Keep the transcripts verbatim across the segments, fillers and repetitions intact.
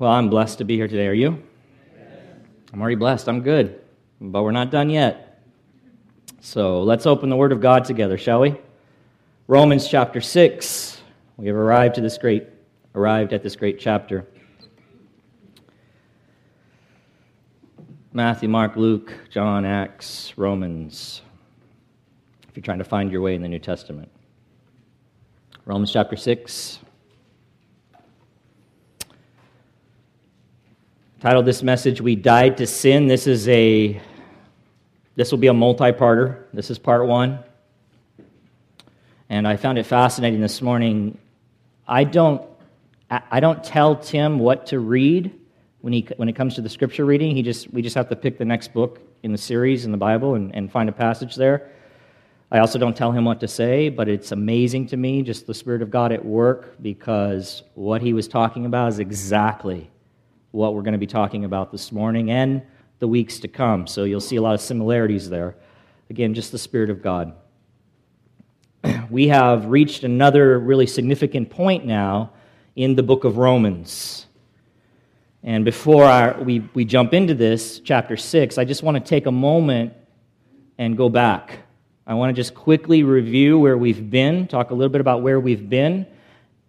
Well, I'm blessed to be here today. Are you? Yes. I'm already blessed. I'm good. But we're not done yet. So let's open the Word of God together, shall we? Romans chapter six. We have arrived to this great, arrived at this great chapter. Matthew, Mark, Luke, John, Acts, Romans. If you're trying to find your way in the New Testament. Romans chapter six. Titled this message, "We Died to Sin." This is a, this will be a multi-parter. This is part one. And I found it fascinating this morning. I don't, I don't tell Tim what to read when he when it comes to the scripture reading. He just we just have to pick the next book in the series in the Bible and, and find a passage there. I also don't tell him what to say, but it's amazing to me, just the Spirit of God at work, because what he was talking about is exactly what we're going to be talking about this morning and the weeks to come. So you'll see a lot of similarities there. Again, just the Spirit of God. We have reached another really significant point now in the book of Romans. And before our, we, we jump into this, chapter six, I just want to take a moment and go back. I want to just quickly review where we've been, talk a little bit about where we've been,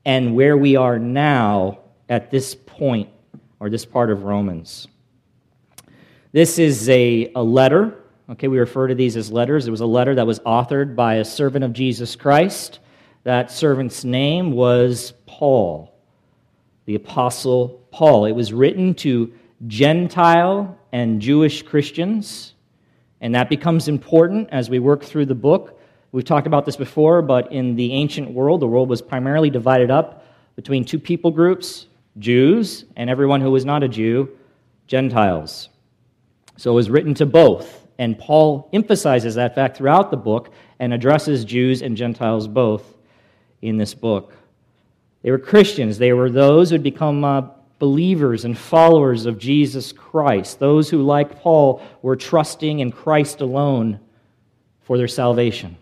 and where we are now at this point, or this part of Romans. This is a, a letter. Okay, we refer to these as letters. It was a letter that was authored by a servant of Jesus Christ. That servant's name was Paul, the Apostle Paul. It was written to Gentile and Jewish Christians. And that becomes important as we work through the book. We've talked about this before, but in the ancient world, the world was primarily divided up between two people groups, Jews and everyone who was not a Jew, Gentiles. So it was written to both, and Paul emphasizes that fact throughout the book and addresses Jews and Gentiles both in this book. They were Christians. They were those who had become uh, believers and followers of Jesus Christ, those who, like Paul, were trusting in Christ alone for their salvation.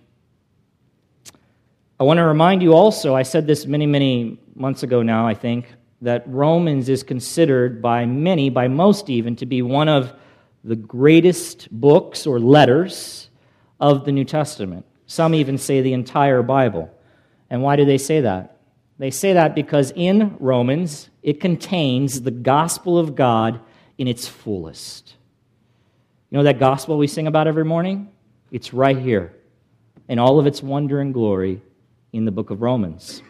I want to remind you also, I said this many, many months ago now, I think, that Romans is considered by many, by most even, to be one of the greatest books or letters of the New Testament. Some even say the entire Bible. And why do they say that? They say that because in Romans, it contains the gospel of God in its fullest. You know that gospel we sing about every morning? It's right here, in all of its wonder and glory, in the book of Romans.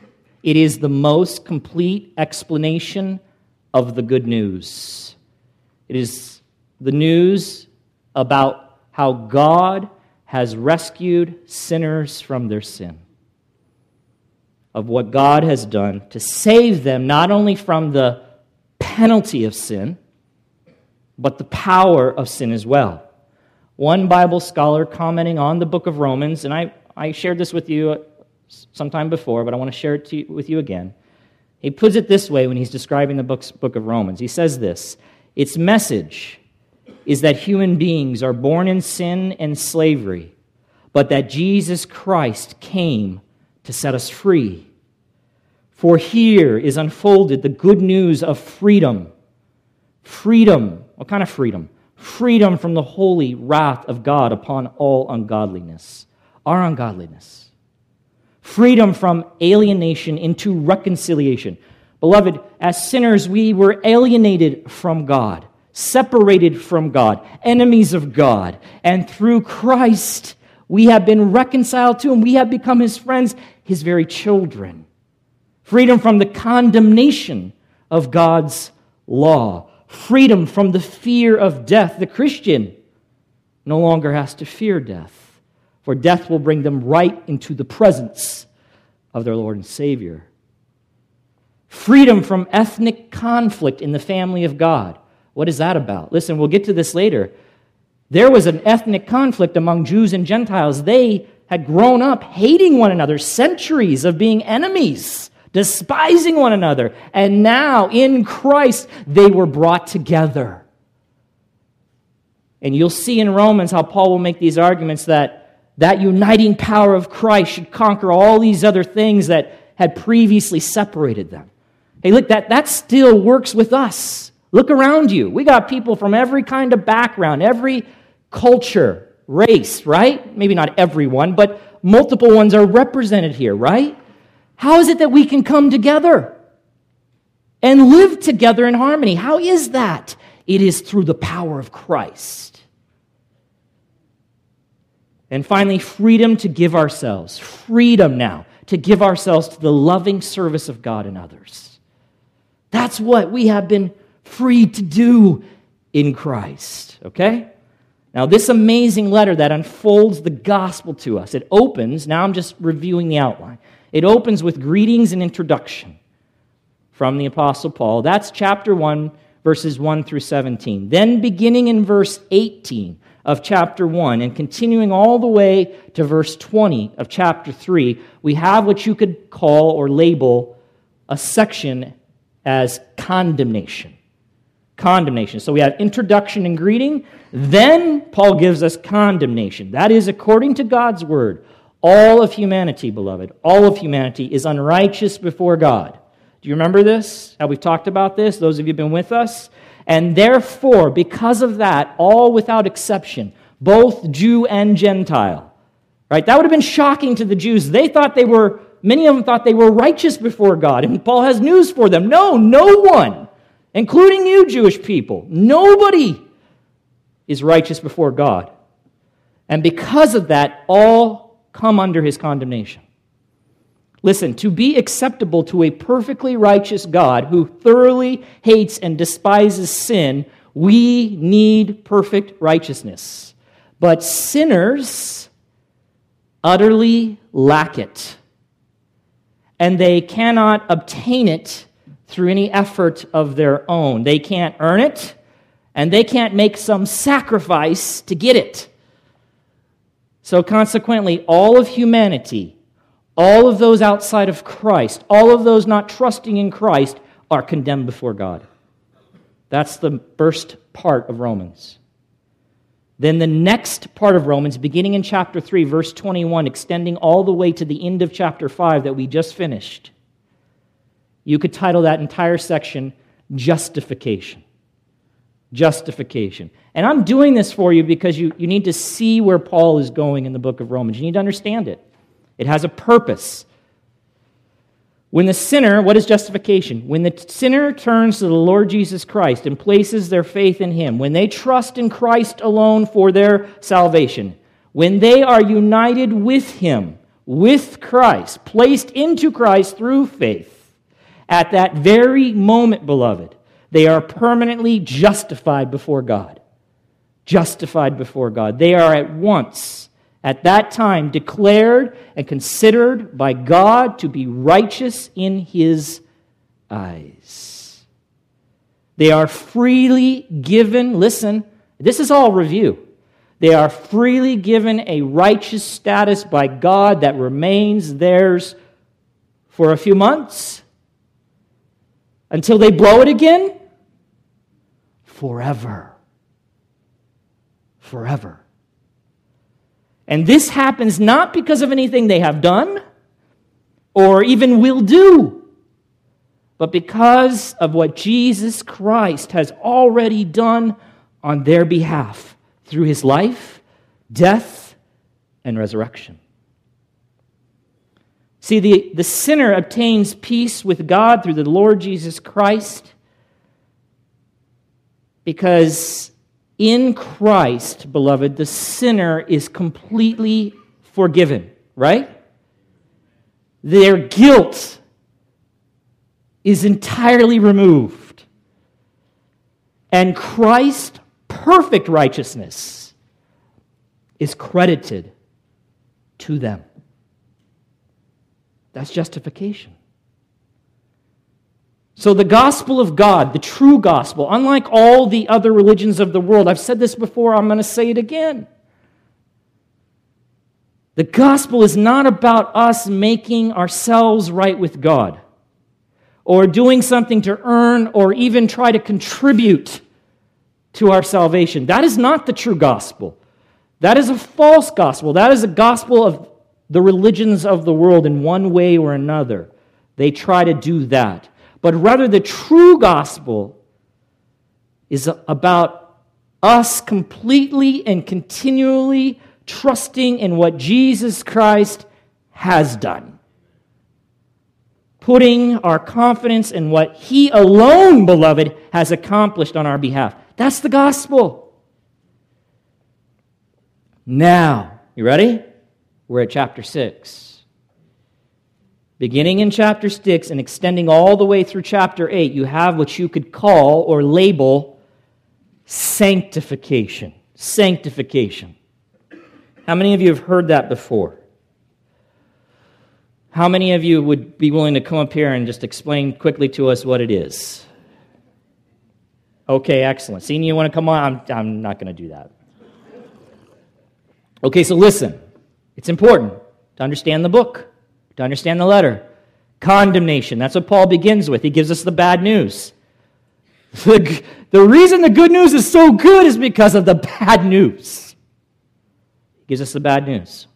It is the most complete explanation of the good news. It is the news about how God has rescued sinners from their sin, of what God has done to save them not only from the penalty of sin, but the power of sin as well. One Bible scholar commenting on the book of Romans, and I, I shared this with you sometime before, but I want to share it to you, with you again. He puts it this way when he's describing the book's, book of Romans. He says this, "Its message is that human beings are born in sin and slavery, but that Jesus Christ came to set us free. For here is unfolded the good news of freedom." Freedom. What kind of freedom? Freedom from the holy wrath of God upon all ungodliness. Our ungodliness. Freedom from alienation into reconciliation. Beloved, as sinners, we were alienated from God, separated from God, enemies of God. And through Christ, we have been reconciled to Him. We have become His friends, His very children. Freedom from the condemnation of God's law. Freedom from the fear of death. The Christian no longer has to fear death, for death will bring them right into the presence of their Lord and Savior. Freedom from ethnic conflict in the family of God. What is that about? Listen, we'll get to this later. There was an ethnic conflict among Jews and Gentiles. They had grown up hating one another, centuries of being enemies, despising one another. And now, in Christ, they were brought together. And you'll see in Romans how Paul will make these arguments that that uniting power of Christ should conquer all these other things that had previously separated them. Hey, look, that, that still works with us. Look around you. We got people from every kind of background, every culture, race, right? Maybe not everyone, but multiple ones are represented here, right? How is it that we can come together and live together in harmony? How is that? It is through the power of Christ. And finally, freedom to give ourselves. Freedom now to give ourselves to the loving service of God and others. That's what we have been free to do in Christ, okay? Now, this amazing letter that unfolds the gospel to us, it opens, now I'm just reviewing the outline. It opens with greetings and introduction from the Apostle Paul. That's chapter one, verses one through seventeen. Then beginning in verse eighteen of chapter one and continuing all the way to verse twenty of chapter three, we have what you could call or label a section as condemnation. Condemnation. So we have introduction and greeting. Then Paul gives us condemnation. That is, according to God's word, all of humanity, beloved, all of humanity is unrighteous before God. Do you remember this? How we've talked about this, those of you who've been with us? And therefore, because of that, all without exception, both Jew and Gentile, right? That would have been shocking to the Jews. They thought they were, many of them thought they were righteous before God. And Paul has news for them. No, no one, including you Jewish people. Nobody is righteous before God. And because of that, all come under his condemnation. Listen, to be acceptable to a perfectly righteous God who thoroughly hates and despises sin, we need perfect righteousness. But sinners utterly lack it, and they cannot obtain it through any effort of their own. They can't earn it, and they can't make some sacrifice to get it. So consequently, all of humanity, all of those outside of Christ, all of those not trusting in Christ are condemned before God. That's the first part of Romans. Then the next part of Romans, beginning in chapter three, verse twenty-one, extending all the way to the end of chapter five that we just finished, you could title that entire section, Justification. Justification. And I'm doing this for you because you, you need to see where Paul is going in the book of Romans. You need to understand it. It has a purpose. When the sinner, what is justification? When the sinner turns to the Lord Jesus Christ and places their faith in him, when they trust in Christ alone for their salvation, when they are united with him, with Christ, placed into Christ through faith, at that very moment, beloved, they are permanently justified before God. Justified before God. They are at once, at that time, declared and considered by God to be righteous in his eyes. They are freely given, listen, this is all review. They are freely given a righteous status by God that remains theirs for a few months, until they blow it again? Forever. Forever. And this happens not because of anything they have done or even will do, but because of what Jesus Christ has already done on their behalf through his life, death, and resurrection. See, the, the sinner obtains peace with God through the Lord Jesus Christ because in Christ, beloved, the sinner is completely forgiven, right? Their guilt is entirely removed. And Christ's perfect righteousness is credited to them. That's justification. So the gospel of God, the true gospel, unlike all the other religions of the world, I've said this before, I'm going to say it again. The gospel is not about us making ourselves right with God or doing something to earn or even try to contribute to our salvation. That is not the true gospel. That is a false gospel. That is a gospel of the religions of the world in one way or another. They try to do that. but rather the true gospel is about us completely and continually trusting in what Jesus Christ has done, putting our confidence in what He alone, beloved, has accomplished on our behalf. That's the gospel. Now, you ready? We're at chapter six. Beginning in chapter six and extending all the way through chapter eight, you have what you could call or label sanctification. Sanctification. How many of you have heard that before? How many of you would be willing to come up here and just explain quickly to us what it is? Okay, excellent. Seeing you want to come on? I'm, I'm not going to do that. Okay, so listen. It's important to understand the book, to understand the letter. Condemnation, that's what Paul begins with. He gives us the bad news. The, the reason the good news is so good is because of the bad news. He gives us the bad news.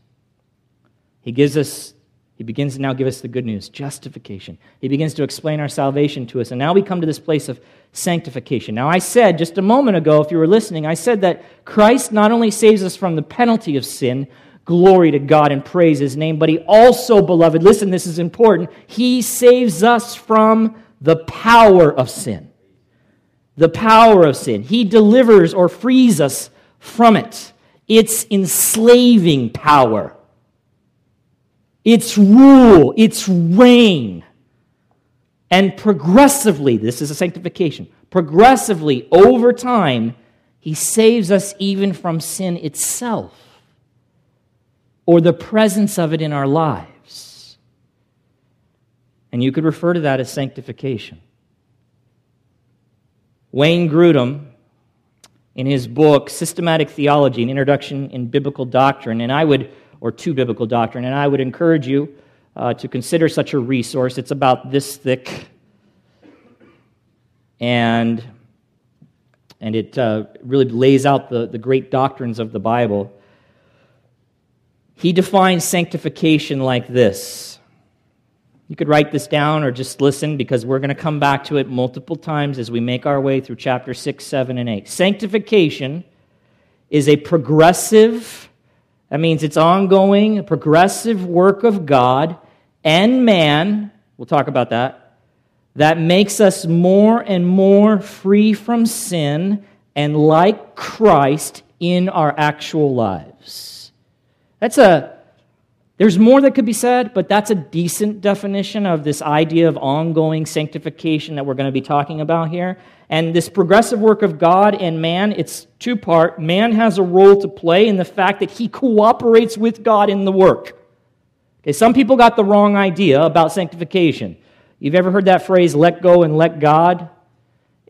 He gives us, he begins to now give us the good news, justification. He begins to explain our salvation to us. And now we come to this place of sanctification. Now I said just a moment ago, if you were listening, I said that Christ not only saves us from the penalty of sin, glory to God and praise His name. But He also, beloved, listen, this is important, He saves us from the power of sin. The power of sin. He delivers or frees us from it. Its enslaving power. Its rule. Its reign. And progressively, this is a sanctification, progressively, over time, He saves us even from sin itself, or the presence of it in our lives. And you could refer to that as sanctification. Wayne Grudem, in his book, Systematic Theology, An Introduction in Biblical Doctrine, and I would, or to Biblical Doctrine, and I would encourage you uh, to consider such a resource. It's about this thick, and, and it uh, really lays out the, the great doctrines of the Bible. He defines sanctification like this. You could write this down or just listen, because we're going to come back to it multiple times as we make our way through chapter six, seven, and eight. Sanctification is a progressive, that means it's ongoing, a progressive work of God and man, we'll talk about that, that makes us more and more free from sin and like Christ in our actual lives. That's a, there's more that could be said, but that's a decent definition of this idea of ongoing sanctification that we're going to be talking about here. And this progressive work of God and man, it's two-part. Man has a role to play in the fact that he cooperates with God in the work. Okay, some people got the wrong idea about sanctification. You've ever heard that phrase, let go and let God?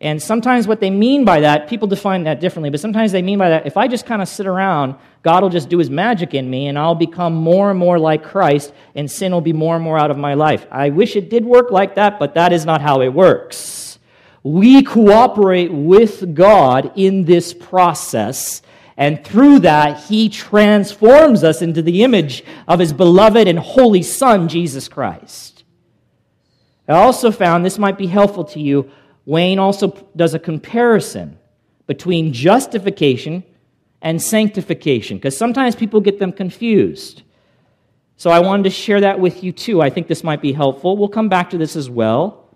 And sometimes what they mean by that, people define that differently, but sometimes they mean by that, if I just kind of sit around, God will just do His magic in me, and I'll become more and more like Christ, and sin will be more and more out of my life. I wish it did work like that, but that is not how it works. We cooperate with God in this process, and through that, He transforms us into the image of His beloved and holy Son, Jesus Christ. I also found, this might be helpful to you, Wayne also does a comparison between justification and sanctification, because sometimes people get them confused. So I wanted to share that with you too. I think this might be helpful. We'll come back to this as well.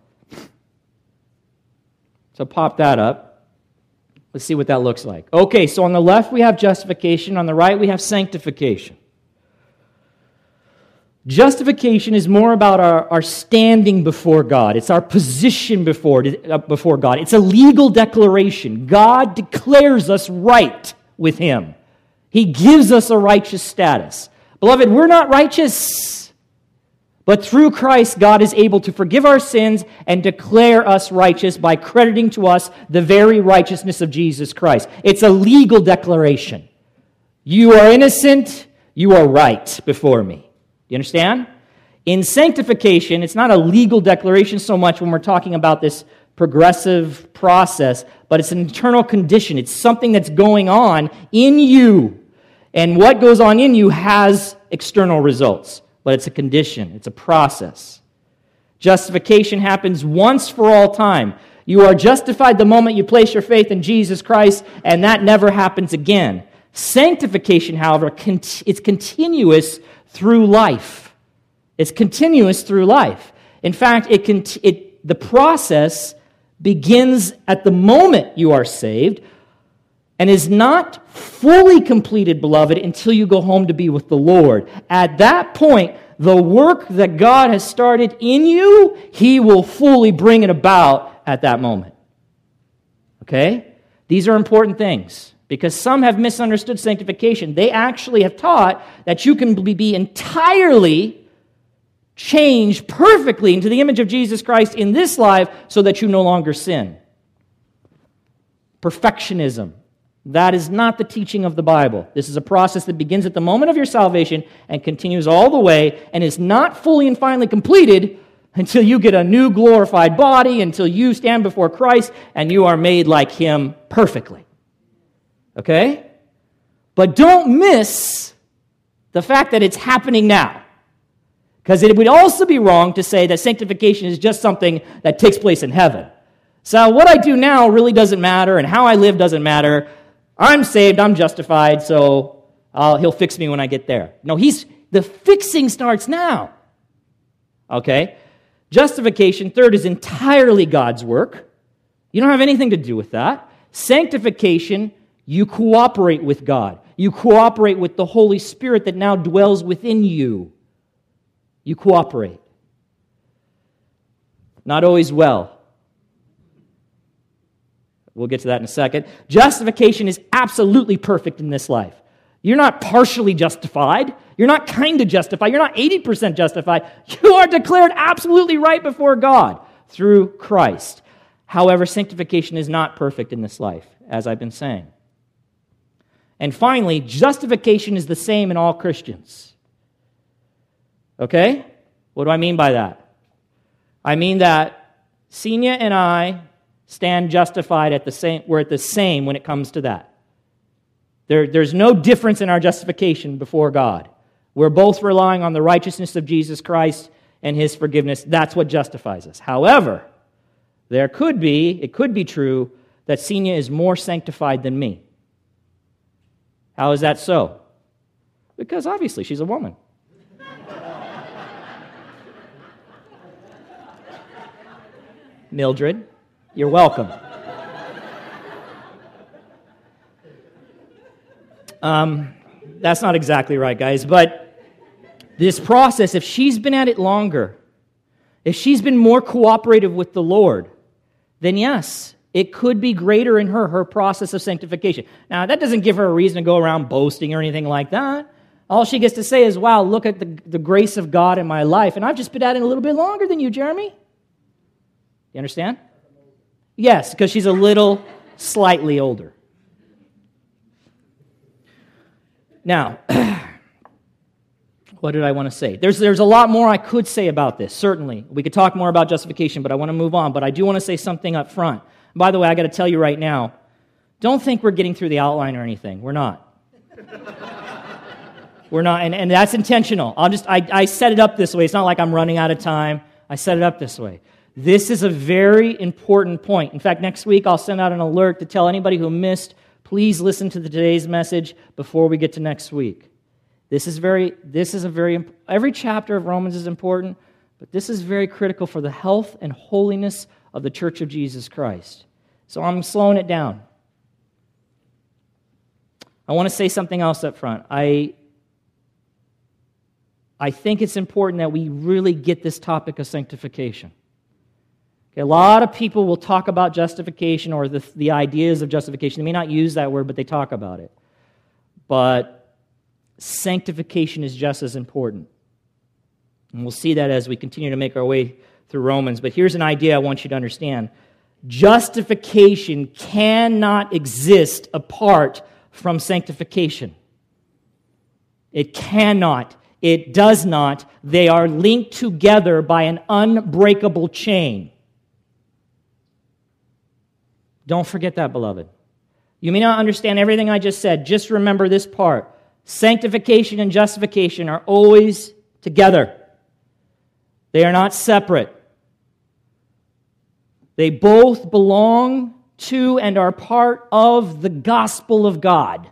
So pop that up. Let's see what that looks like. Okay, so on the left we have justification, on the right we have sanctification. Justification is more about our, our standing before God. It's our position before, uh, before God. It's a legal declaration. God declares us right with Him. He gives us a righteous status. Beloved, we're not righteous, but through Christ, God is able to forgive our sins and declare us righteous by crediting to us the very righteousness of Jesus Christ. It's a legal declaration. You are innocent, you are right before me. You understand? In sanctification, it's not a legal declaration so much when we're talking about this progressive process, but it's an internal condition. It's something that's going on in you. And what goes on in you has external results. But it's a condition. It's a process. Justification happens once for all time. You are justified the moment you place your faith in Jesus Christ, and that never happens again. Sanctification, however, cont- it's continuous through life. It's continuous through life. In fact, it can cont- it the process begins at the moment you are saved and is not fully completed, beloved, until you go home to be with the Lord. At that point, the work that God has started in you, He will fully bring it about at that moment. Okay? These are important things because some have misunderstood sanctification. They actually have taught that you can be entirely changed perfectly into the image of Jesus Christ in this life so that you no longer sin. Perfectionism. That is not the teaching of the Bible. This is a process that begins at the moment of your salvation and continues all the way and is not fully and finally completed until you get a new glorified body, until you stand before Christ and you are made like Him perfectly. Okay? But don't miss the fact that it's happening now. Because it would also be wrong to say that sanctification is just something that takes place in heaven. So what I do now really doesn't matter and how I live doesn't matter. I'm saved, I'm justified, so I'll, He'll fix me when I get there. No, he's the fixing starts now. Okay? Justification, third, is entirely God's work. You don't have anything to do with that. Sanctification, you cooperate with God. You cooperate with the Holy Spirit that now dwells within you. You cooperate. Not always well. We'll get to that in a second. Justification is absolutely perfect in this life. You're not partially justified. You're not kind of justified. You're not eighty percent justified. You are declared absolutely right before God through Christ. However, sanctification is not perfect in this life, as I've been saying. And finally, justification is the same in all Christians. Okay? What do I mean by that? I mean that Senia and I stand justified at the same, we're at the same when it comes to that. There, there's no difference in our justification before God. We're both relying on the righteousness of Jesus Christ and His forgiveness. That's what justifies us. However, there could be, it could be true, that Senia is more sanctified than me. How is that so? Because obviously she's a woman. Mildred, you're welcome. Um, that's not exactly right, guys, but this process, if she's been at it longer, if she's been more cooperative with the Lord, then yes, it could be greater in her, her process of sanctification. Now, that doesn't give her a reason to go around boasting or anything like that. All she gets to say is, wow, look at the, the grace of God in my life, and I've just been at it a little bit longer than you, Jeremy. You understand? Yes, because she's a little slightly older. Now, what did I want to say? There's, there's a lot more I could say about this, certainly. We could talk more about justification, but I want to move on. But I do want to say something up front. By the way, I got to tell you right now, don't think we're getting through the outline or anything. We're not. We're not, and, and that's intentional. I'll just, I, I set it up this way. It's not like I'm running out of time. I set it up this way. This is a very important point. In fact, next week I'll send out an alert to tell anybody who missed, please listen to today's message before we get to next week. This is very, this is a very, every chapter of Romans is important, but this is very critical for the health and holiness of the Church of Jesus Christ. So I'm slowing it down. I want to say something else up front. I, I think it's important that we really get this topic of sanctification. A lot of people will talk about justification or the, the ideas of justification. They may not use that word, but they talk about it. But sanctification is just as important. And we'll see that as we continue to make our way through Romans. But here's an idea I want you to understand. Justification cannot exist apart from sanctification. It cannot. It does not. They are linked together by an unbreakable chain. Don't forget that, beloved. You may not understand everything I just said. Just remember this part. Sanctification and justification are always together. They are not separate. They both belong to and are part of the gospel of God.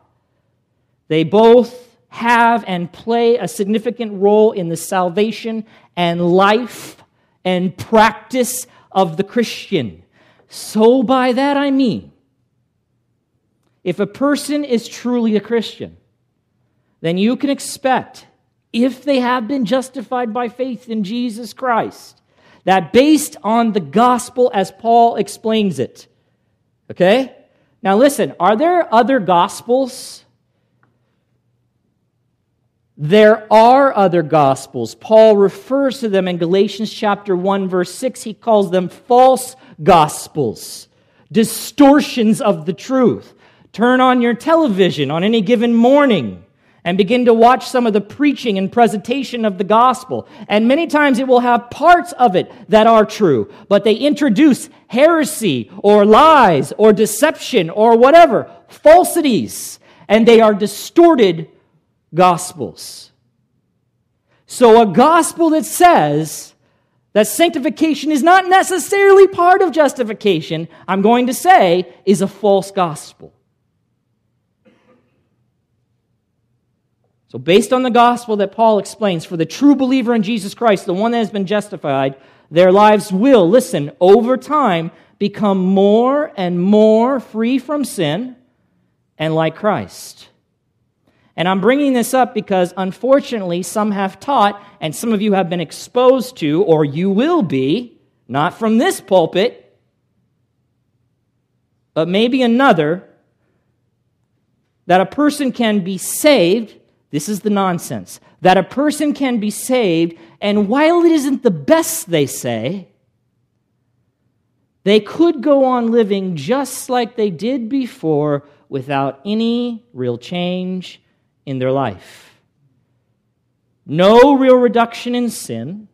They both have and play a significant role in the salvation and life and practice of the Christian. So by that I mean, if a person is truly a Christian, then you can expect, if they have been justified by faith in Jesus Christ, that based on the gospel as Paul explains it, okay? Now listen, are there other gospels? There are other gospels. Paul refers to them in Galatians chapter one, verse six. He calls them false gospels, distortions of the truth. Turn on your television on any given morning and begin to watch some of the preaching and presentation of the gospel. And many times it will have parts of it that are true, but they introduce heresy or lies or deception or whatever, falsities, and they are distorted gospels. So a gospel that says that sanctification is not necessarily part of justification, I'm going to say, is a false gospel. So based on the gospel that Paul explains, for the true believer in Jesus Christ, the one that has been justified, their lives will, listen, over time, become more and more free from sin and like Christ. And I'm bringing this up because, unfortunately, some have taught, and some of you have been exposed to, or you will be, not from this pulpit, but maybe another, that a person can be saved. This is the nonsense. That a person can be saved, and while it isn't the best, they say, they could go on living just like they did before without any real change in their life. No real reduction in sin,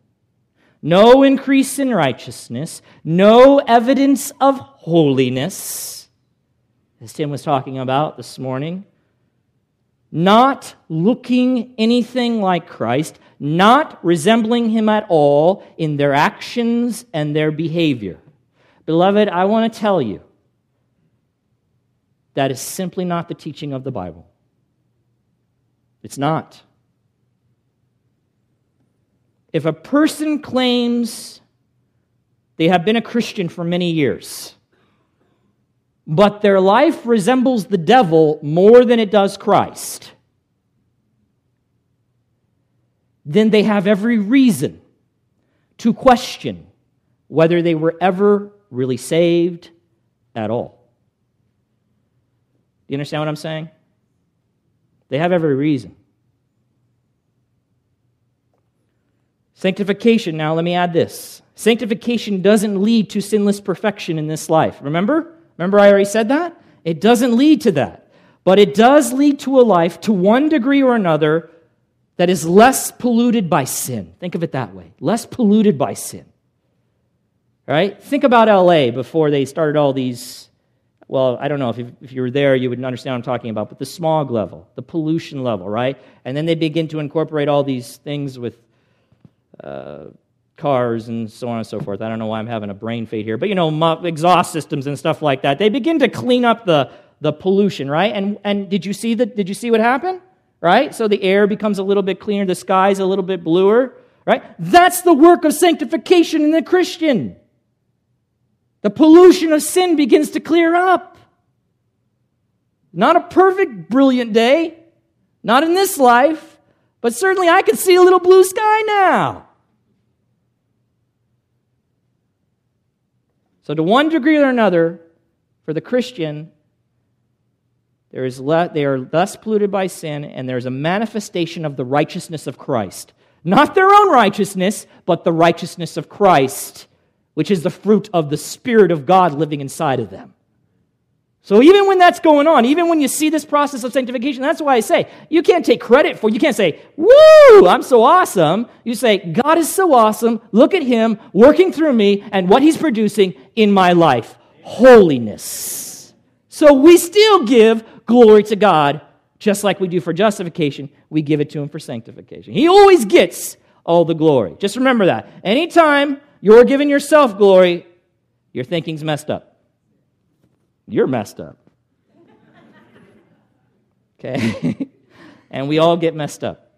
no increase in righteousness, no evidence of holiness, as Tim was talking about this morning, not looking anything like Christ, not resembling him at all in their actions and their behavior. Beloved, I want to tell you, that is simply not the teaching of the Bible. It's not. If a person claims they have been a Christian for many years, but their life resembles the devil more than it does Christ, then they have every reason to question whether they were ever really saved at all. You understand what I'm saying? They have every reason. Sanctification, now let me add this. Sanctification doesn't lead to sinless perfection in this life. Remember? Remember I already said that? It doesn't lead to that. But it does lead to a life, to one degree or another, that is less polluted by sin. Think of it that way. Less polluted by sin. All right? Think about L A before they started all these. Well, I don't know, if you, if you were there, you would understand what I'm talking about, but the smog level, the pollution level, right? And then they begin to incorporate all these things with uh, cars and so on and so forth. I don't know why I'm having a brain fade here, but, you know, exhaust systems and stuff like that. They begin to clean up the, the pollution, right? And and did you see the, did you see what happened, right? So the air becomes a little bit cleaner, the sky's a little bit bluer, right? That's the work of sanctification in the Christian. The pollution of sin begins to clear up. Not a perfect, brilliant day, not in this life, but certainly I can see a little blue sky now. So to one degree or another, for the Christian, there is le- they are less polluted by sin, and there is a manifestation of the righteousness of Christ. Not their own righteousness, but the righteousness of Christ, which is the fruit of the Spirit of God living inside of them. So even when that's going on, even when you see this process of sanctification, that's why I say, you can't take credit for it. You can't say, woo, I'm so awesome. You say, God is so awesome. Look at him working through me and what he's producing in my life. Holiness. So we still give glory to God, just like we do for justification. We give it to him for sanctification. He always gets all the glory. Just remember that. Anytime you're giving yourself glory, Your thinking's messed up. You're messed up. Okay? And we all get messed up.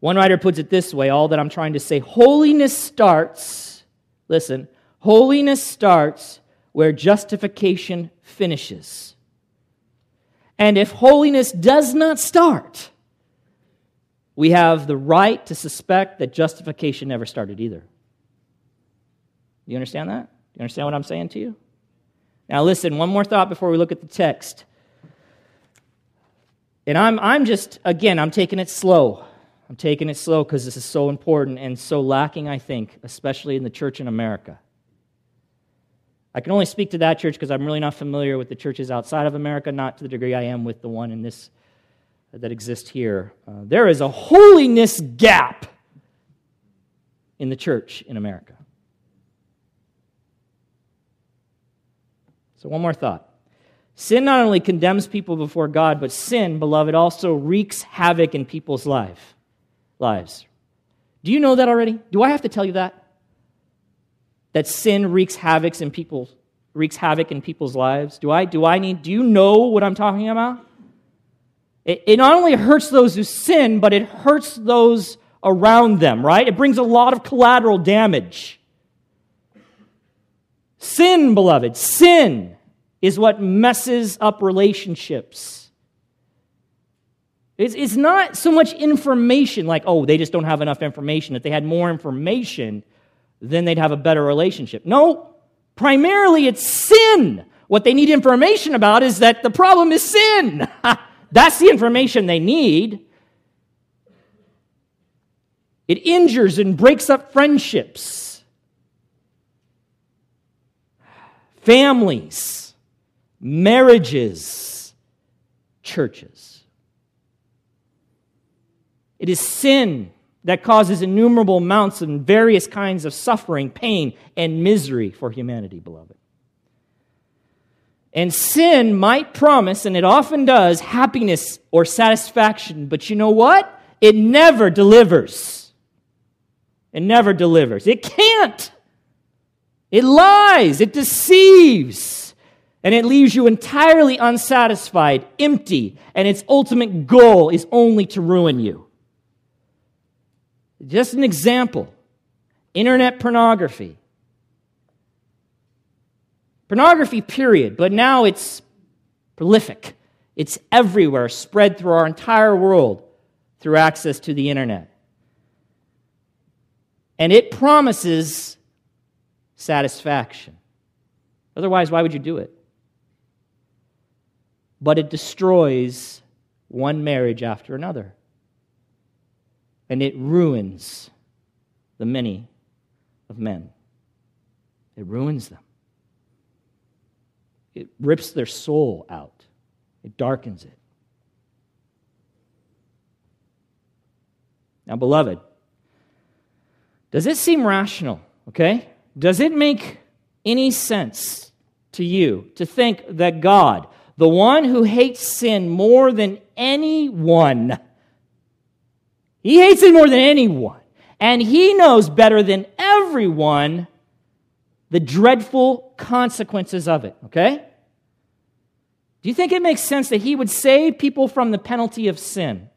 One writer puts it this way, all that I'm trying to say, holiness starts, listen, holiness starts where justification finishes. And if holiness does not start, we have the right to suspect that justification never started either. You understand that? You understand what I'm saying to you? Now listen, one more thought before we look at the text. And I'm I'm just, again, I'm taking it slow. I'm taking it slow because this is so important and so lacking, I think, especially in the church in America. I can only speak to that church because I'm really not familiar with the churches outside of America, not to the degree I am with the one in this that exists here. Uh, there is a holiness gap in the church in America. So one more thought. Sin not only condemns people before God, but sin, beloved, also wreaks havoc in people's life, lives. Do you know that already? Do I have to tell you that? That sin wreaks havoc in people's wreaks havoc in people's lives? Do I do I need do you know what I'm talking about? It, it not only hurts those who sin, but it hurts those around them, right? It brings a lot of collateral damage. Sin, beloved, sin is what messes up relationships. It's, it's not so much information like, oh, they just don't have enough information. If they had more information, then they'd have a better relationship. No, primarily it's sin. What they need information about is that the problem is sin. That's the information they need. It injures and breaks up friendships. Families, marriages, churches. It is sin that causes innumerable amounts and various kinds of suffering, pain, and misery for humanity, beloved. And sin might promise, and it often does, happiness or satisfaction, but you know what? It never delivers. It never delivers. It can't. It lies, it deceives, and it leaves you entirely unsatisfied, empty, and its ultimate goal is only to ruin you. Just an example, internet pornography. Pornography, period, but now it's prolific. It's everywhere, spread through our entire world through access to the internet. And it promises satisfaction. Otherwise, why would you do it? But it destroys one marriage after another. And it ruins the many of men. It ruins them. It rips their soul out. It darkens it. Now, beloved, does it seem rational? Okay? Does it make any sense to you to think that God, the one who hates sin more than anyone, he hates it more than anyone, and he knows better than everyone the dreadful consequences of it, okay? Do you think it makes sense that he would save people from the penalty of sin?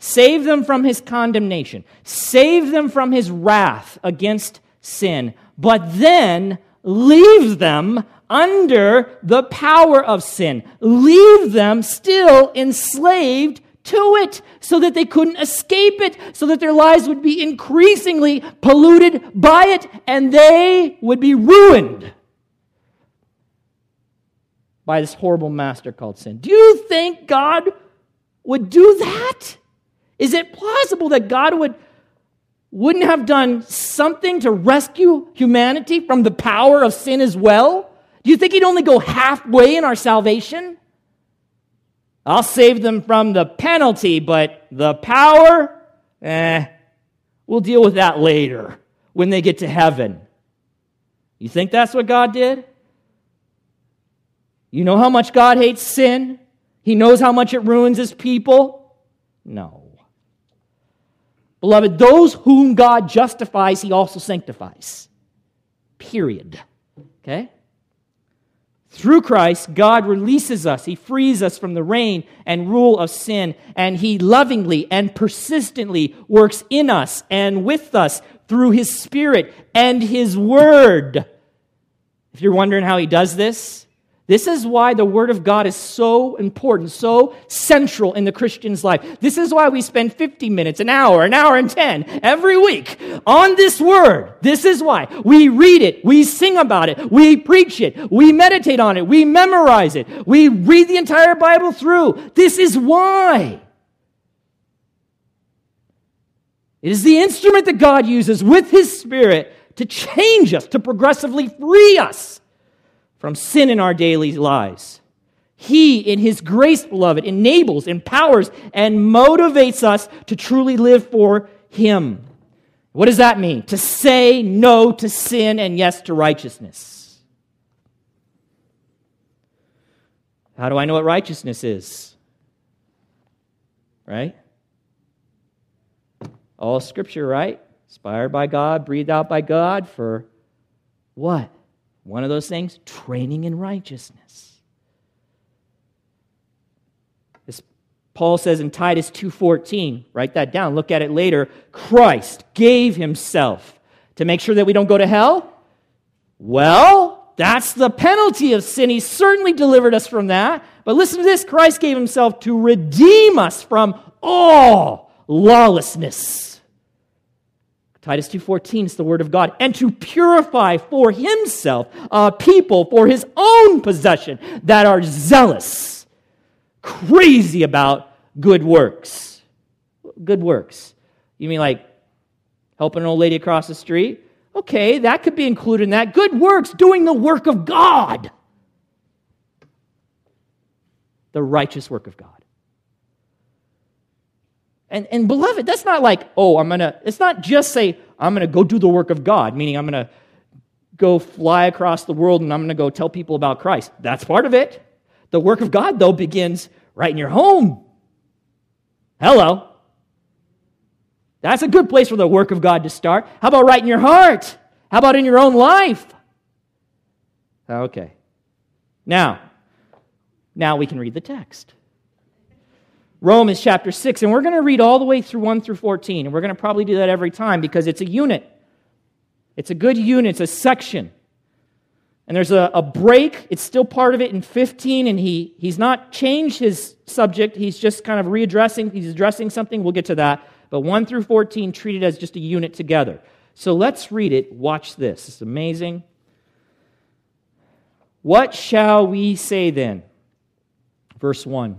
Save them from his condemnation. Save them from his wrath against sin, but then leave them under the power of sin. Leave them still enslaved to it so that they couldn't escape it, so that their lives would be increasingly polluted by it and they would be ruined by this horrible master called sin. Do you think God would do that? Is it plausible that God would wouldn't have done something to rescue humanity from the power of sin as well? Do you think he'd only go halfway in our salvation? I'll save them from the penalty, but the power, eh, we'll deal with that later when they get to heaven. You think that's what God did? You know how much God hates sin? He knows how much it ruins his people? No. Beloved, those whom God justifies, he also sanctifies. Period. Okay? Through Christ, God releases us. He frees us from the reign and rule of sin, and he lovingly and persistently works in us and with us through his Spirit and his Word. If you're wondering how he does this, this is why the Word of God is so important, so central in the Christian's life. This is why we spend fifty minutes, an hour, an hour and ten every week on this Word. This is why we read it, we sing about it, we preach it, we meditate on it, we memorize it, we read the entire Bible through. This is why. It is the instrument that God uses with his Spirit to change us, to progressively free us from sin in our daily lives. He, in his grace, beloved, enables, empowers, and motivates us to truly live for him. What does that mean? To say no to sin and yes to righteousness. How do I know what righteousness is? Right? All Scripture, right? Inspired by God, breathed out by God for what? One of those things, training in righteousness. As Paul says in Titus two fourteen, write that down, look at it later, Christ gave himself to make sure that we don't go to hell. Well, that's the penalty of sin. He certainly delivered us from that. But listen to this, Christ gave himself to redeem us from all lawlessness. Titus two fourteen is the Word of God. And to purify for himself a people for his own possession that are zealous, crazy about good works. Good works. You mean like helping an old lady across the street? Okay, that could be included in that. Good works, doing the work of God. The righteous work of God. And, and beloved, that's not like, oh, I'm going to, it's not just say, I'm going to go do the work of God, meaning I'm going to go fly across the world and I'm going to go tell people about Christ. That's part of it. The work of God, though, begins right in your home. Hello. That's a good place for the work of God to start. How about right in your heart? How about in your own life? Okay. Now, now we can read the text. Romans chapter six, and we're going to read all the way through one through fourteen, and we're going to probably do that every time because it's a unit. It's a good unit. It's a section. And there's a, a break. It's still part of it in fifteen, and he, he's not changed his subject. He's just kind of readdressing. He's addressing something. We'll get to that. But one through fourteen, treat it as just a unit together. So let's read it. Watch this. It's amazing. What shall we say then? Verse one.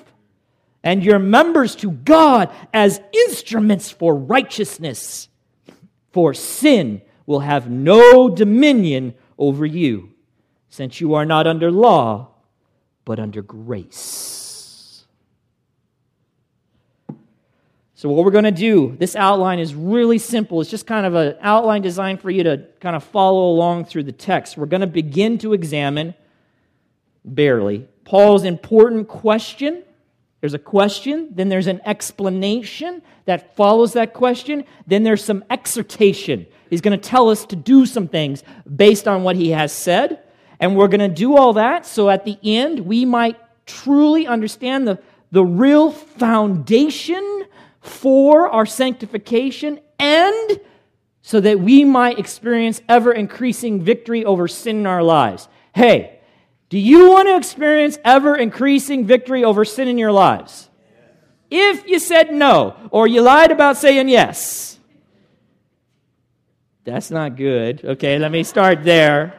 and your members to God as instruments for righteousness. For sin will have no dominion over you, since you are not under law, but under grace. So what we're going to do, this outline is really simple. It's just kind of an outline designed for you to kind of follow along through the text. We're going to begin to examine, barely, Paul's important question. There's a question, then there's an explanation that follows that question, then there's some exhortation. He's going to tell us to do some things based on what he has said, and we're going to do all that so at the end we might truly understand the, the real foundation for our sanctification, and so that we might experience ever-increasing victory over sin in our lives. Hey, do you want to experience ever-increasing victory over sin in your lives? Yes. If you said no, or you lied about saying yes, that's not good. Okay, let me start there.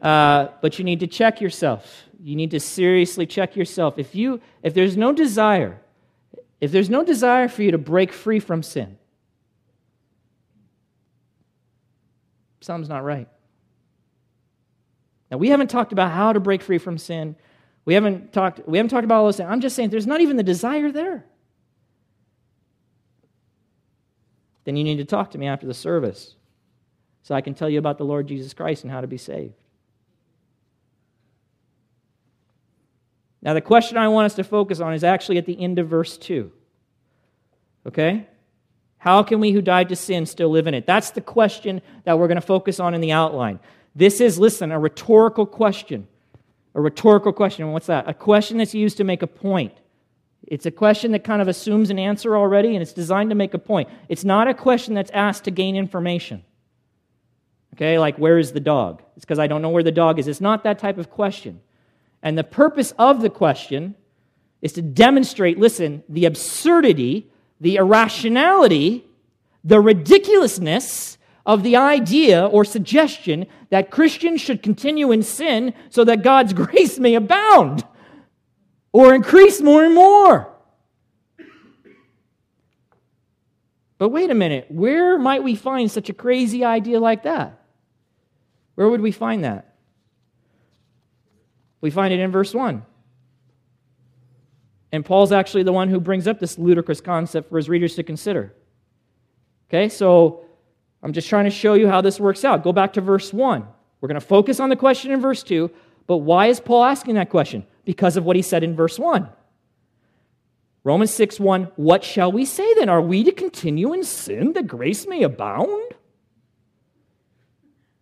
Uh, but you need to check yourself. You need to seriously check yourself. If you, if there's no desire, if there's no desire for you to break free from sin, something's not right. Now, we haven't talked about how to break free from sin. We haven't talked, we haven't talked about all those things. I'm just saying there's not even the desire there. Then you need to talk to me after the service so I can tell you about the Lord Jesus Christ and how to be saved. Now, the question I want us to focus on is actually at the end of verse two. Okay? How can we who died to sin still live in it? That's the question that we're going to focus on in the outline. This is, listen, a rhetorical question. A rhetorical question. And what's that? A question that's used to make a point. It's a question that kind of assumes an answer already, and it's designed to make a point. It's not a question that's asked to gain information. Okay, like, where is the dog? It's because I don't know where the dog is. It's not that type of question. And the purpose of the question is to demonstrate, listen, the absurdity, the irrationality, the ridiculousness of the idea or suggestion that Christians should continue in sin so that God's grace may abound or increase more and more. But wait a minute, where might we find such a crazy idea like that? Where would we find that? We find it in verse one. And Paul's actually the one who brings up this ludicrous concept for his readers to consider. Okay, so I'm just trying to show you how this works out. Go back to verse one. We're going to focus on the question in verse two, but why is Paul asking that question? Because of what he said in verse one. Romans six one, what shall we say then? Are we to continue in sin that grace may abound?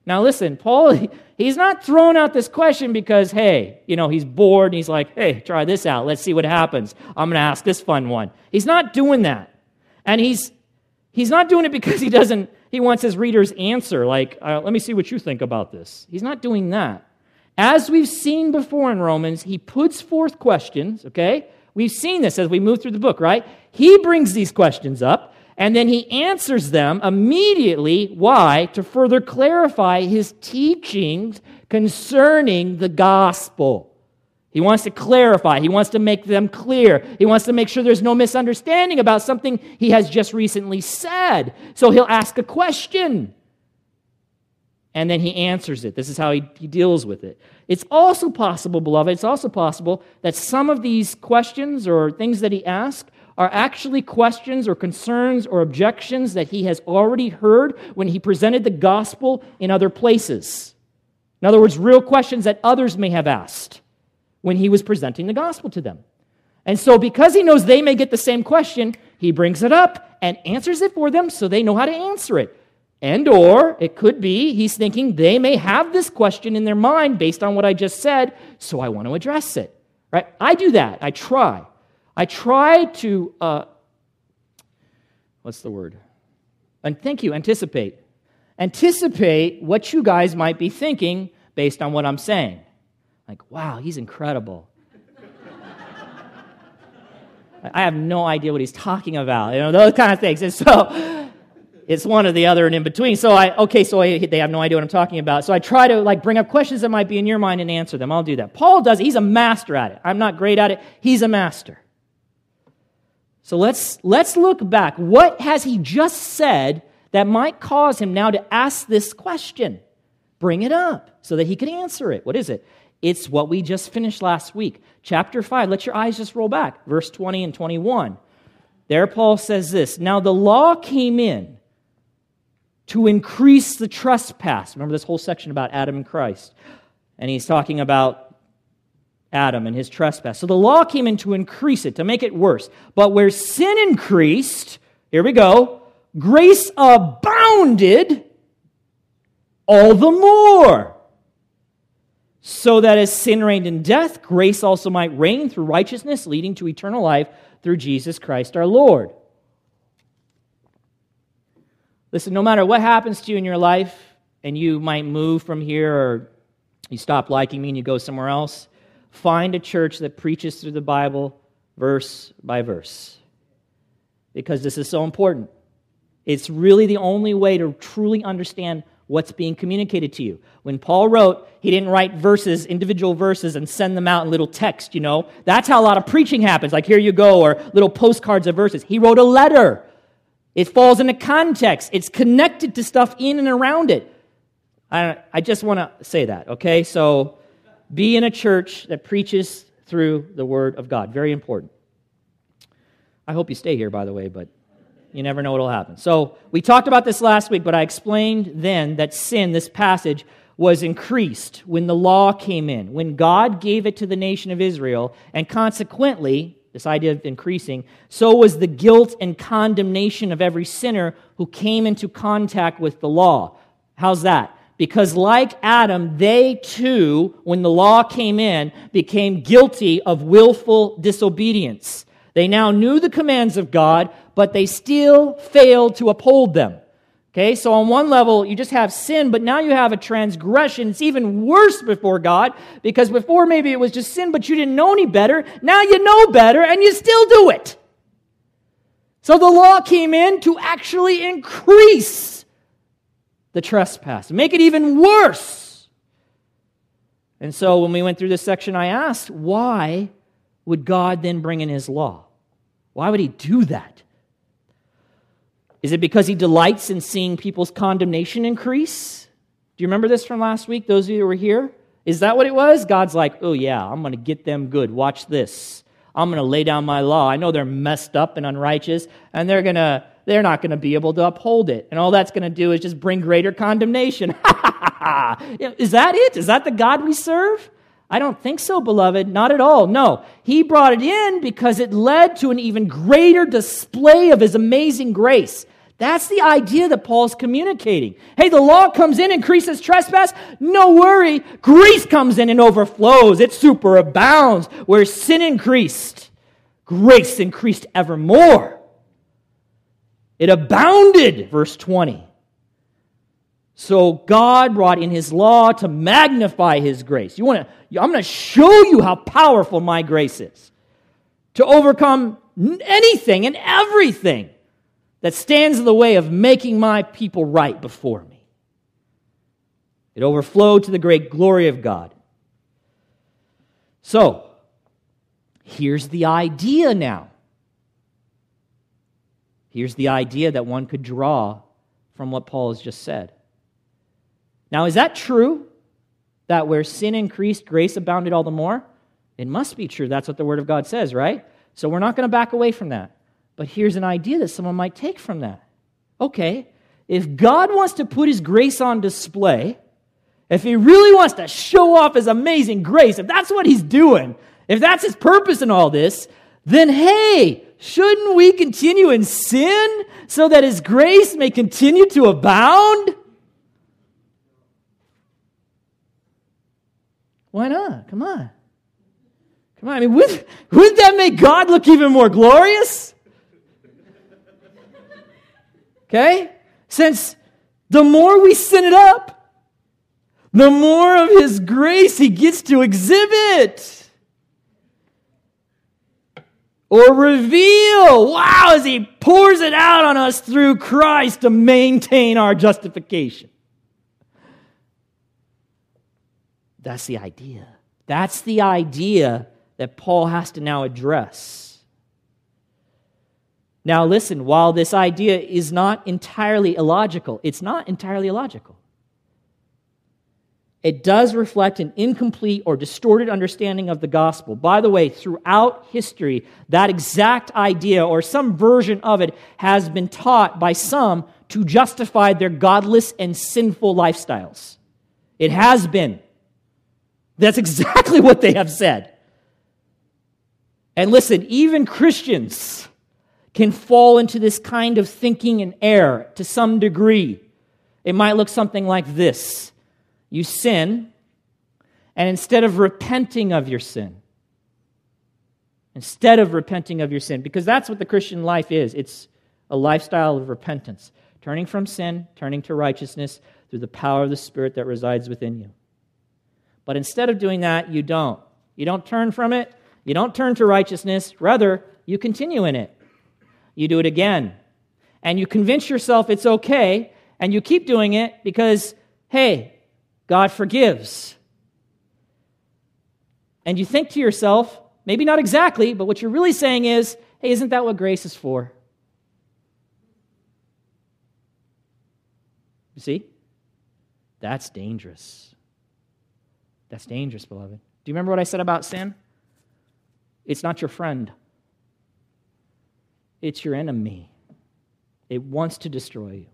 Now listen, Paul, he's not throwing out this question because, hey, you know, he's bored and he's like, hey, try this out. Let's see what happens. I'm going to ask this fun one. He's not doing that. And he's he's not doing it because he doesn't He wants his readers' answer, like, uh, let me see what you think about this. He's not doing that. As we've seen before in Romans, he puts forth questions, okay? We've seen this as we move through the book, right? He brings these questions up, and then he answers them immediately. Why? To further clarify his teachings concerning the gospel. He wants to clarify. He wants to make them clear. He wants to make sure there's no misunderstanding about something he has just recently said. So he'll ask a question, and then he answers it. This is how he, he deals with it. It's also possible, beloved, it's also possible that some of these questions or things that he asks are actually questions or concerns or objections that he has already heard when he presented the gospel in other places. In other words, real questions that others may have asked when he was presenting the gospel to them. And so because he knows they may get the same question, he brings it up and answers it for them so they know how to answer it. And or it could be he's thinking they may have this question in their mind based on what I just said, so I want to address it. Right? I do that. I try. I try to, uh, what's the word? And thank you, anticipate. Anticipate what you guys might be thinking based on what I'm saying. Like, wow, he's incredible. I have no idea what he's talking about, you know, those kind of things. And so it's one or the other and in between. So I, okay, so I, they have no idea what I'm talking about. So I try to like bring up questions that might be in your mind and answer them. I'll do that. Paul does it. He's a master at it. I'm not great at it. He's a master. So let's let's look back. What has he just said that might cause him now to ask this question? Bring it up so that he can answer it. What is it? It's what we just finished last week. Chapter five, let your eyes just roll back. Verse twenty and twenty-one. There Paul says this, now the law came in to increase the trespass. Remember this whole section about Adam and Christ. And he's talking about Adam and his trespass. So the law came in to increase it, to make it worse. But where sin increased, here we go, grace abounded all the more. So that as sin reigned in death, grace also might reign through righteousness, leading to eternal life through Jesus Christ our Lord. Listen, no matter what happens to you in your life, and you might move from here or you stop liking me and you go somewhere else, find a church that preaches through the Bible verse by verse, because this is so important. It's really the only way to truly understand what's being communicated to you. When Paul wrote, he didn't write verses, individual verses, and send them out in little text, you know. That's how a lot of preaching happens, like here you go, or little postcards of verses. He wrote a letter. It falls into context. It's connected to stuff in and around it. I, I just want to say that, okay? So be in a church that preaches through the Word of God. Very important. I hope you stay here, by the way, but you never know what will happen. So we talked about this last week, but I explained then that sin, this passage, was increased when the law came in, when God gave it to the nation of Israel, and consequently, this idea of increasing, so was the guilt and condemnation of every sinner who came into contact with the law. How's that? Because like Adam, they too, when the law came in, became guilty of willful disobedience. They now knew the commands of God, but they still failed to uphold them. Okay, so on one level, you just have sin, but now you have a transgression. It's even worse before God, because before maybe it was just sin, but you didn't know any better. Now you know better, and you still do it. So the law came in to actually increase the trespass, make it even worse. And so when we went through this section, I asked, why would God then bring in his law? Why would he do that? Is it because he delights in seeing people's condemnation increase? Do you remember this from last week, those of you who were here? Is that what it was? God's like, oh yeah, I'm going to get them good. Watch this. I'm going to lay down my law. I know they're messed up and unrighteous, and they're going to They're not going to be able to uphold it. And all that's going to do is just bring greater condemnation. Is that it? Is that the God we serve? I don't think so, beloved. Not at all. No. He brought it in because it led to an even greater display of his amazing grace. That's the idea that Paul's communicating. Hey, the law comes in, increases trespass. No worry. Grace comes in and overflows. It superabounds. Where sin increased, grace increased evermore. It abounded, verse twenty. So God brought in his law to magnify his grace. You want to? I'm going to show you how powerful my grace is to overcome anything and everything that stands in the way of making my people right before me. It overflowed to the great glory of God. So here's the idea now. Here's the idea that one could draw from what Paul has just said. Now, is that true? That where sin increased, grace abounded all the more? It must be true. That's what the Word of God says, right? So we're not going to back away from that. But here's an idea that someone might take from that. Okay, if God wants to put his grace on display, if he really wants to show off his amazing grace, if that's what he's doing, if that's his purpose in all this, then hey, shouldn't we continue in sin so that his grace may continue to abound? Why not? Come on. Come on. I mean, wouldn't, wouldn't that make God look even more glorious? Okay? Since the more we sin it up, the more of his grace he gets to exhibit. or reveal. Wow, as he pours it out on us through Christ to maintain our justification. That's the idea. That's the idea that Paul has to now address. Now listen, while this idea is not entirely illogical, it's not entirely illogical. It does reflect an incomplete or distorted understanding of the gospel. By the way, throughout history, that exact idea or some version of it has been taught by some to justify their godless and sinful lifestyles. It has been. That's exactly what they have said. And listen, even Christians can fall into this kind of thinking and error to some degree. It might look something like this. You sin, and instead of repenting of your sin, instead of repenting of your sin, because that's what the Christian life is. It's a lifestyle of repentance, turning from sin, turning to righteousness through the power of the Spirit that resides within you. But instead of doing that, you don't. You don't turn from it. You don't turn to righteousness. Rather, you continue in it. You do it again. And you convince yourself it's okay, and you keep doing it because, hey, God forgives. And you think to yourself, maybe not exactly, but what you're really saying is, hey, isn't that what grace is for? You see? That's dangerous. That's dangerous, beloved. Do you remember what I said about sin? It's not your friend. It's your enemy. It wants to destroy you.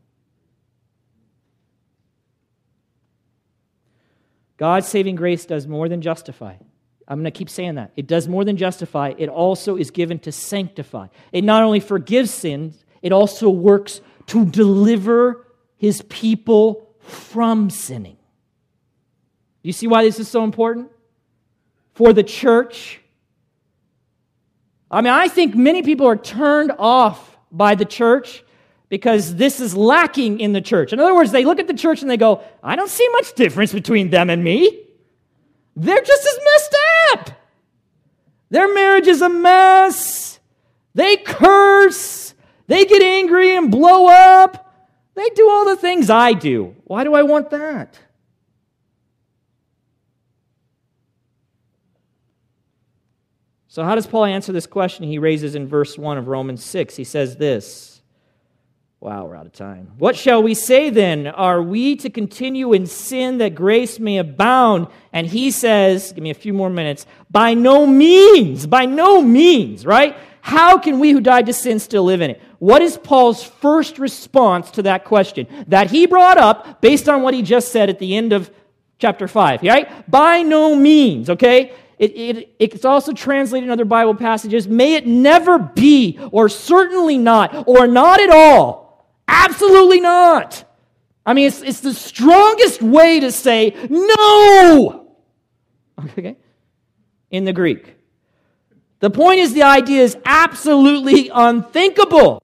God's saving grace does more than justify. I'm going to keep saying that. It does more than justify. It also is given to sanctify. It not only forgives sins, it also works to deliver his people from sinning. You see why this is so important? For the church. I mean, I think many people are turned off by the church because this is lacking in the church. In other words, they look at the church and they go, I don't see much difference between them and me. They're just as messed up. Their marriage is a mess. They curse. They get angry and blow up. They do all the things I do. Why do I want that? So how does Paul answer this question he raises in verse one of Romans six? He says this. Wow, we're out of time. What shall we say then? Are we to continue in sin that grace may abound? And he says, give me a few more minutes, by no means, by no means, right? How can we who died to sin still live in it? What is Paul's first response to that question that he brought up based on what he just said at the end of chapter five, right? By no means, okay? It, it, it's also translated in other Bible passages, may it never be, or certainly not, or not at all. Absolutely not. I mean, it's, it's the strongest way to say no, okay, in the Greek. The point is the idea is absolutely unthinkable.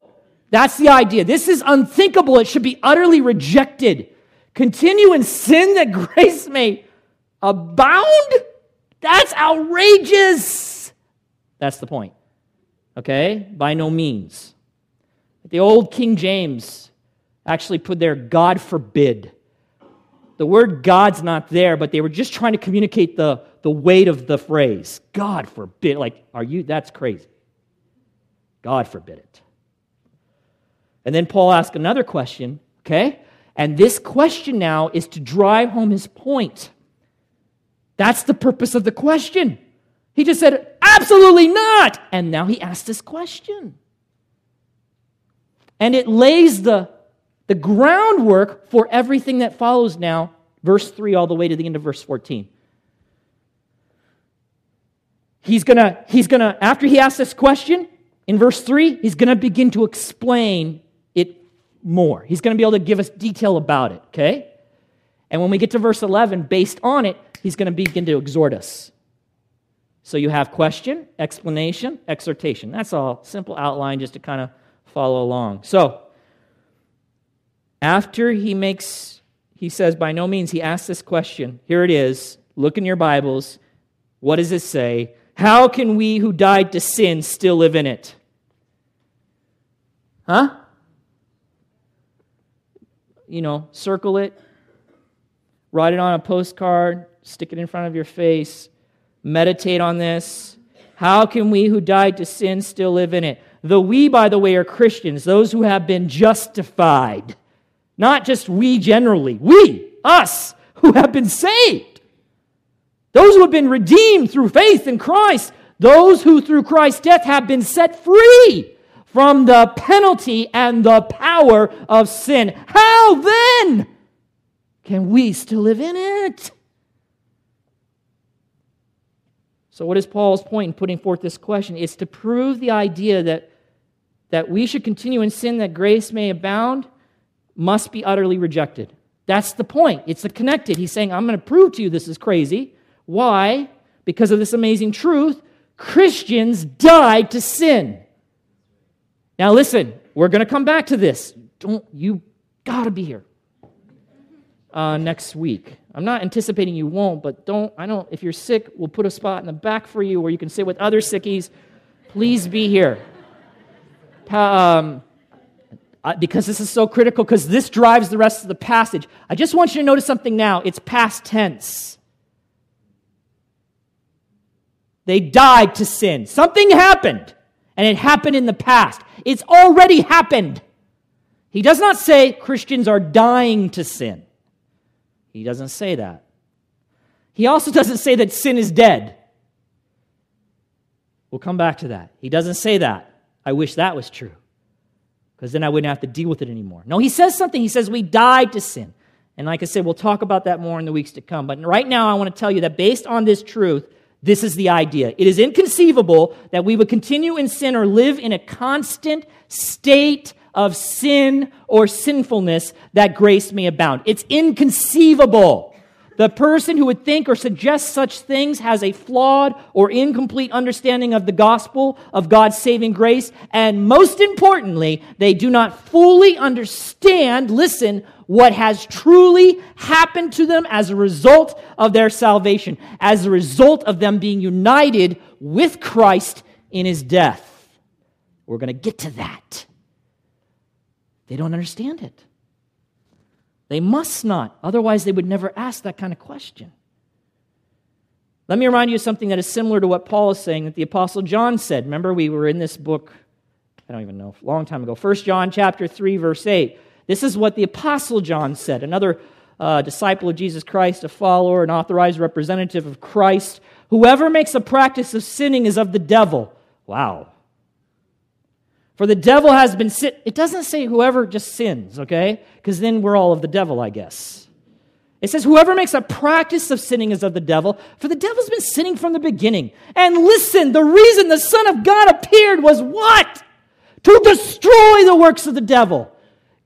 That's the idea. This is unthinkable. It should be utterly rejected. Continue in sin that grace may abound? That's outrageous. That's the point. Okay? By no means. The old King James actually put there, God forbid. The word God's not there, but they were just trying to communicate the, the weight of the phrase. God forbid. Like, are you? That's crazy. God forbid it. And then Paul asked another question, okay? And this question now is to drive home his point. That's the purpose of the question. He just said, absolutely not. And now he asked this question. And it lays the, the groundwork for everything that follows now, verse three all the way to the end of verse fourteen. He's gonna, he's gonna, after he asks this question, in verse three, he's gonna begin to explain it more. He's gonna be able to give us detail about it, okay? And when we get to verse eleven, based on it, he's going to begin to exhort us. So you have question, explanation, exhortation. That's all. Simple outline just to kind of follow along. So after he makes, he says, by no means, he asks this question. Here it is. Look in your Bibles. What does it say? How can we who died to sin still live in it? Huh? You know, circle it, write it on a postcard, stick it in front of your face, meditate on this. How can we who died to sin still live in it? The we, by the way, are Christians, those who have been justified. Not just we generally, we, us, who have been saved. Those who have been redeemed through faith in Christ. Those who through Christ's death have been set free from the penalty and the power of sin. How then can we still live in it? So what is Paul's point in putting forth this question? It's to prove the idea that, that we should continue in sin that grace may abound must be utterly rejected. That's the point. It's the connected. He's saying, I'm going to prove to you this is crazy. Why? Because of this amazing truth, Christians died to sin. Now listen, we're going to come back to this. Don't, you got to be here uh, next week. I'm not anticipating you won't, but don't, I don't, if you're sick, we'll put a spot in the back for you where you can sit with other sickies. Please be here. Um... Because this is so critical, because this drives the rest of the passage. I just want you to notice something now. It's past tense. They died to sin. Something happened, and it happened in the past. It's already happened. He does not say Christians are dying to sin. He doesn't say that. He also doesn't say that sin is dead. We'll come back to that. He doesn't say that. I wish that was true, because then I wouldn't have to deal with it anymore. No, he says something. He says we died to sin. And like I said, we'll talk about that more in the weeks to come. But right now, I want to tell you that based on this truth, this is the idea. It is inconceivable that we would continue in sin or live in a constant state of sin or sinfulness that grace may abound. It's inconceivable. The person who would think or suggest such things has a flawed or incomplete understanding of the gospel, of God's saving grace, and most importantly, they do not fully understand, listen, what has truly happened to them as a result of their salvation, as a result of them being united with Christ in his death. We're going to get to that. They don't understand it. They must not. Otherwise, they would never ask that kind of question. Let me remind you of something that is similar to what Paul is saying that the Apostle John said. Remember, we were in this book, I don't even know, a long time ago. First John chapter three, verse eight. This is what the Apostle John said, another uh, disciple of Jesus Christ, a follower, an authorized representative of Christ. Whoever makes a practice of sinning is of the devil. Wow. For the devil has been sin. It doesn't say whoever just sins, okay? Because then we're all of the devil, I guess. It says whoever makes a practice of sinning is of the devil, for the devil's been sinning from the beginning. And listen, the reason the Son of God appeared was what? To destroy the works of the devil.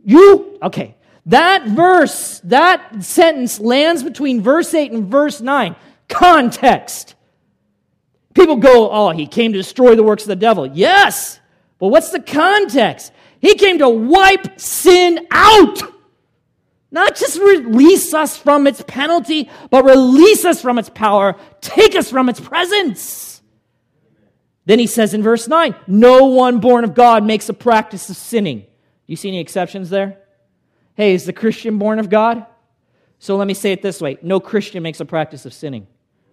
You, okay, that verse, that sentence lands between verse eight and verse nine. Context. People go, oh, he came to destroy the works of the devil. Yes. But what's the context? He came to wipe sin out. Not just release us from its penalty, but release us from its power, take us from its presence. Then he says in verse nine, no one born of God makes a practice of sinning. You see any exceptions there? Hey, is the Christian born of God? So let me say it this way. No Christian makes a practice of sinning.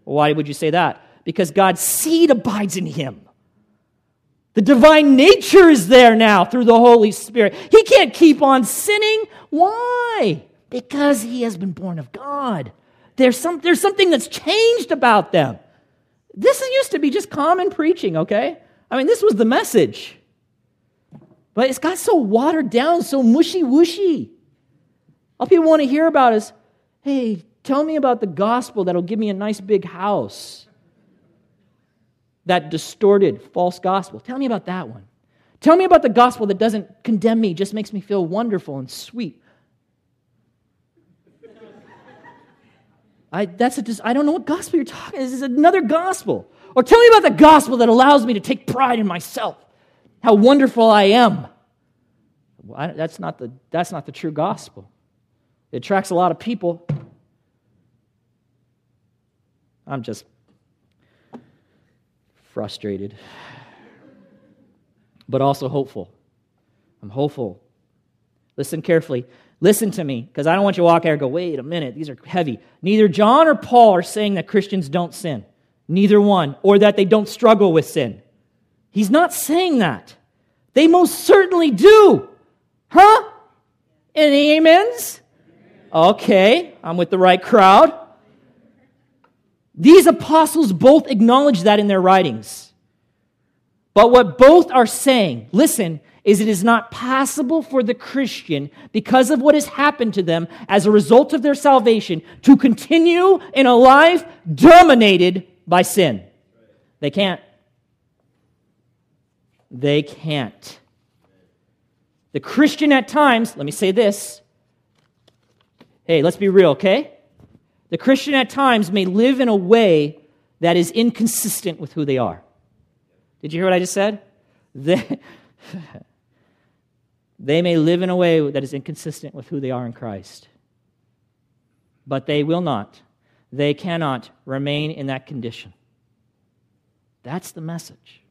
Why would you say that? Because God's seed abides in him. The divine nature is there now through the Holy Spirit. He can't keep on sinning. Why? Because he has been born of God. There's some, there's something that's changed about them. This used to be just common preaching, okay? I mean, this was the message. But it's got so watered down, so mushy-wushy. All people want to hear about is, hey, tell me about the gospel that'll give me a nice big house. That distorted false gospel. Tell me about that one. Tell me about the gospel that doesn't condemn me, just makes me feel wonderful and sweet. I that's a just I don't know what gospel you're talking. This is another gospel. Or tell me about the gospel that allows me to take pride in myself, how wonderful I am. Well, I, that's not the that's not the true gospel. It attracts a lot of people. I'm just frustrated, but also hopeful. I'm hopeful. Listen carefully. Listen to me, because I don't want you to walk out and go, wait a minute, these are heavy. Neither John or Paul are saying that Christians don't sin. Neither one. Or that they don't struggle with sin. He's not saying that. They most certainly do. Huh? Any amens? Okay, I'm with the right crowd. These apostles both acknowledge that in their writings. But what both are saying, listen, is it is not possible for the Christian, because of what has happened to them as a result of their salvation, to continue in a life dominated by sin. They can't. They can't. The Christian at times, let me say this, hey, let's be real, okay? The Christian at times may live in a way that is inconsistent with who they are. Did you hear what I just said? They... They may live in a way that is inconsistent with who they are in Christ. But they will not, they cannot remain in that condition. That's the message.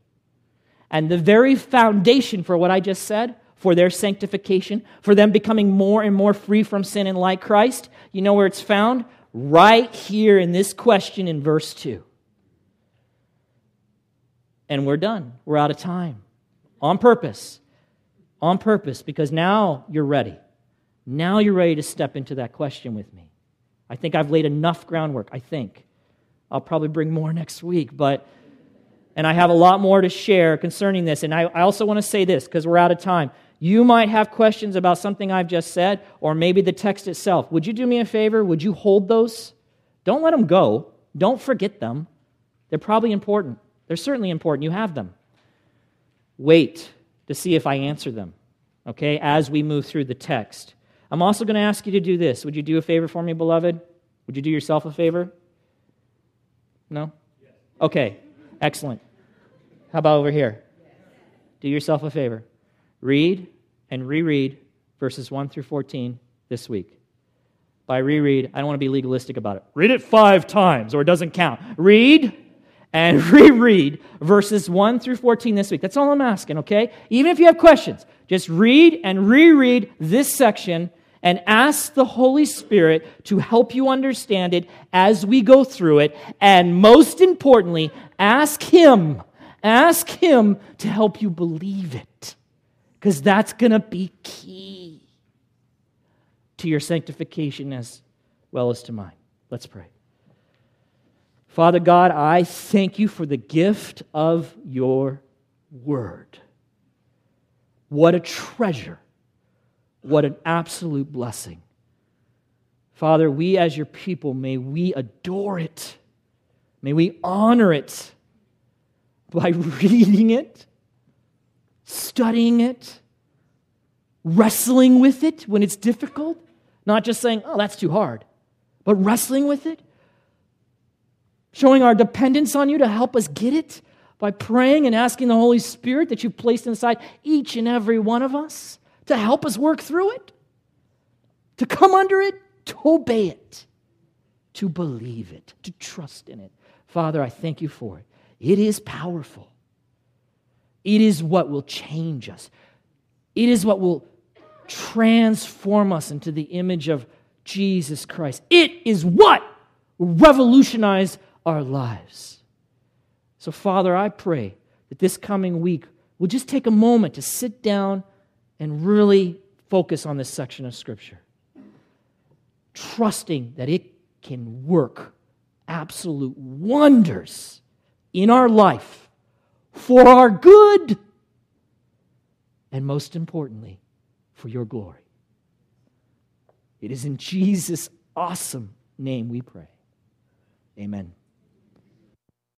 And the very foundation for what I just said, for their sanctification, for them becoming more and more free from sin and like Christ, you know where it's found? Right here in this question in verse two. And we're done. We're out of time. On purpose. On purpose, because now you're ready. Now you're ready to step into that question with me. I think I've laid enough groundwork, I think. I'll probably bring more next week, but, and I have a lot more to share concerning this. And I, I also want to say this, because we're out of time. You might have questions about something I've just said, or maybe the text itself. Would you do me a favor? Would you hold those? Don't let them go. Don't forget them. They're probably important. They're certainly important. You have them. Wait to see if I answer them, okay, as we move through the text. I'm also going to ask you to do this. Would you do a favor for me, beloved? Would you do yourself a favor? No? Okay, excellent. How about over here? Do yourself a favor. Read and reread verses one through fourteen this week. By reread, I don't want to be legalistic about it. Read it five times or it doesn't count. Read and reread verses one through fourteen this week. That's all I'm asking, okay? Even if you have questions, just read and reread this section and ask the Holy Spirit to help you understand it as we go through it. And most importantly, ask Him, ask Him to help you believe it, because that's going to be key to your sanctification as well as to mine. Let's pray. Father God, I thank you for the gift of your word. What a treasure. What an absolute blessing. Father, we as your people, may we adore it. May we honor it by reading it, studying it, wrestling with it when it's difficult. Not just saying, oh, that's too hard, but wrestling with it. Showing our dependence on you to help us get it by praying and asking the Holy Spirit that you've placed inside each and every one of us to help us work through it, to come under it, to obey it, to believe it, to trust in it. Father, I thank you for it. It is powerful. It is what will change us. It is what will transform us into the image of Jesus Christ. It is what will revolutionize our lives. So, Father, I pray that this coming week we'll just take a moment to sit down and really focus on this section of Scripture, trusting that it can work absolute wonders in our life for our good and, most importantly, for your glory. It is in Jesus' awesome name we pray. Amen.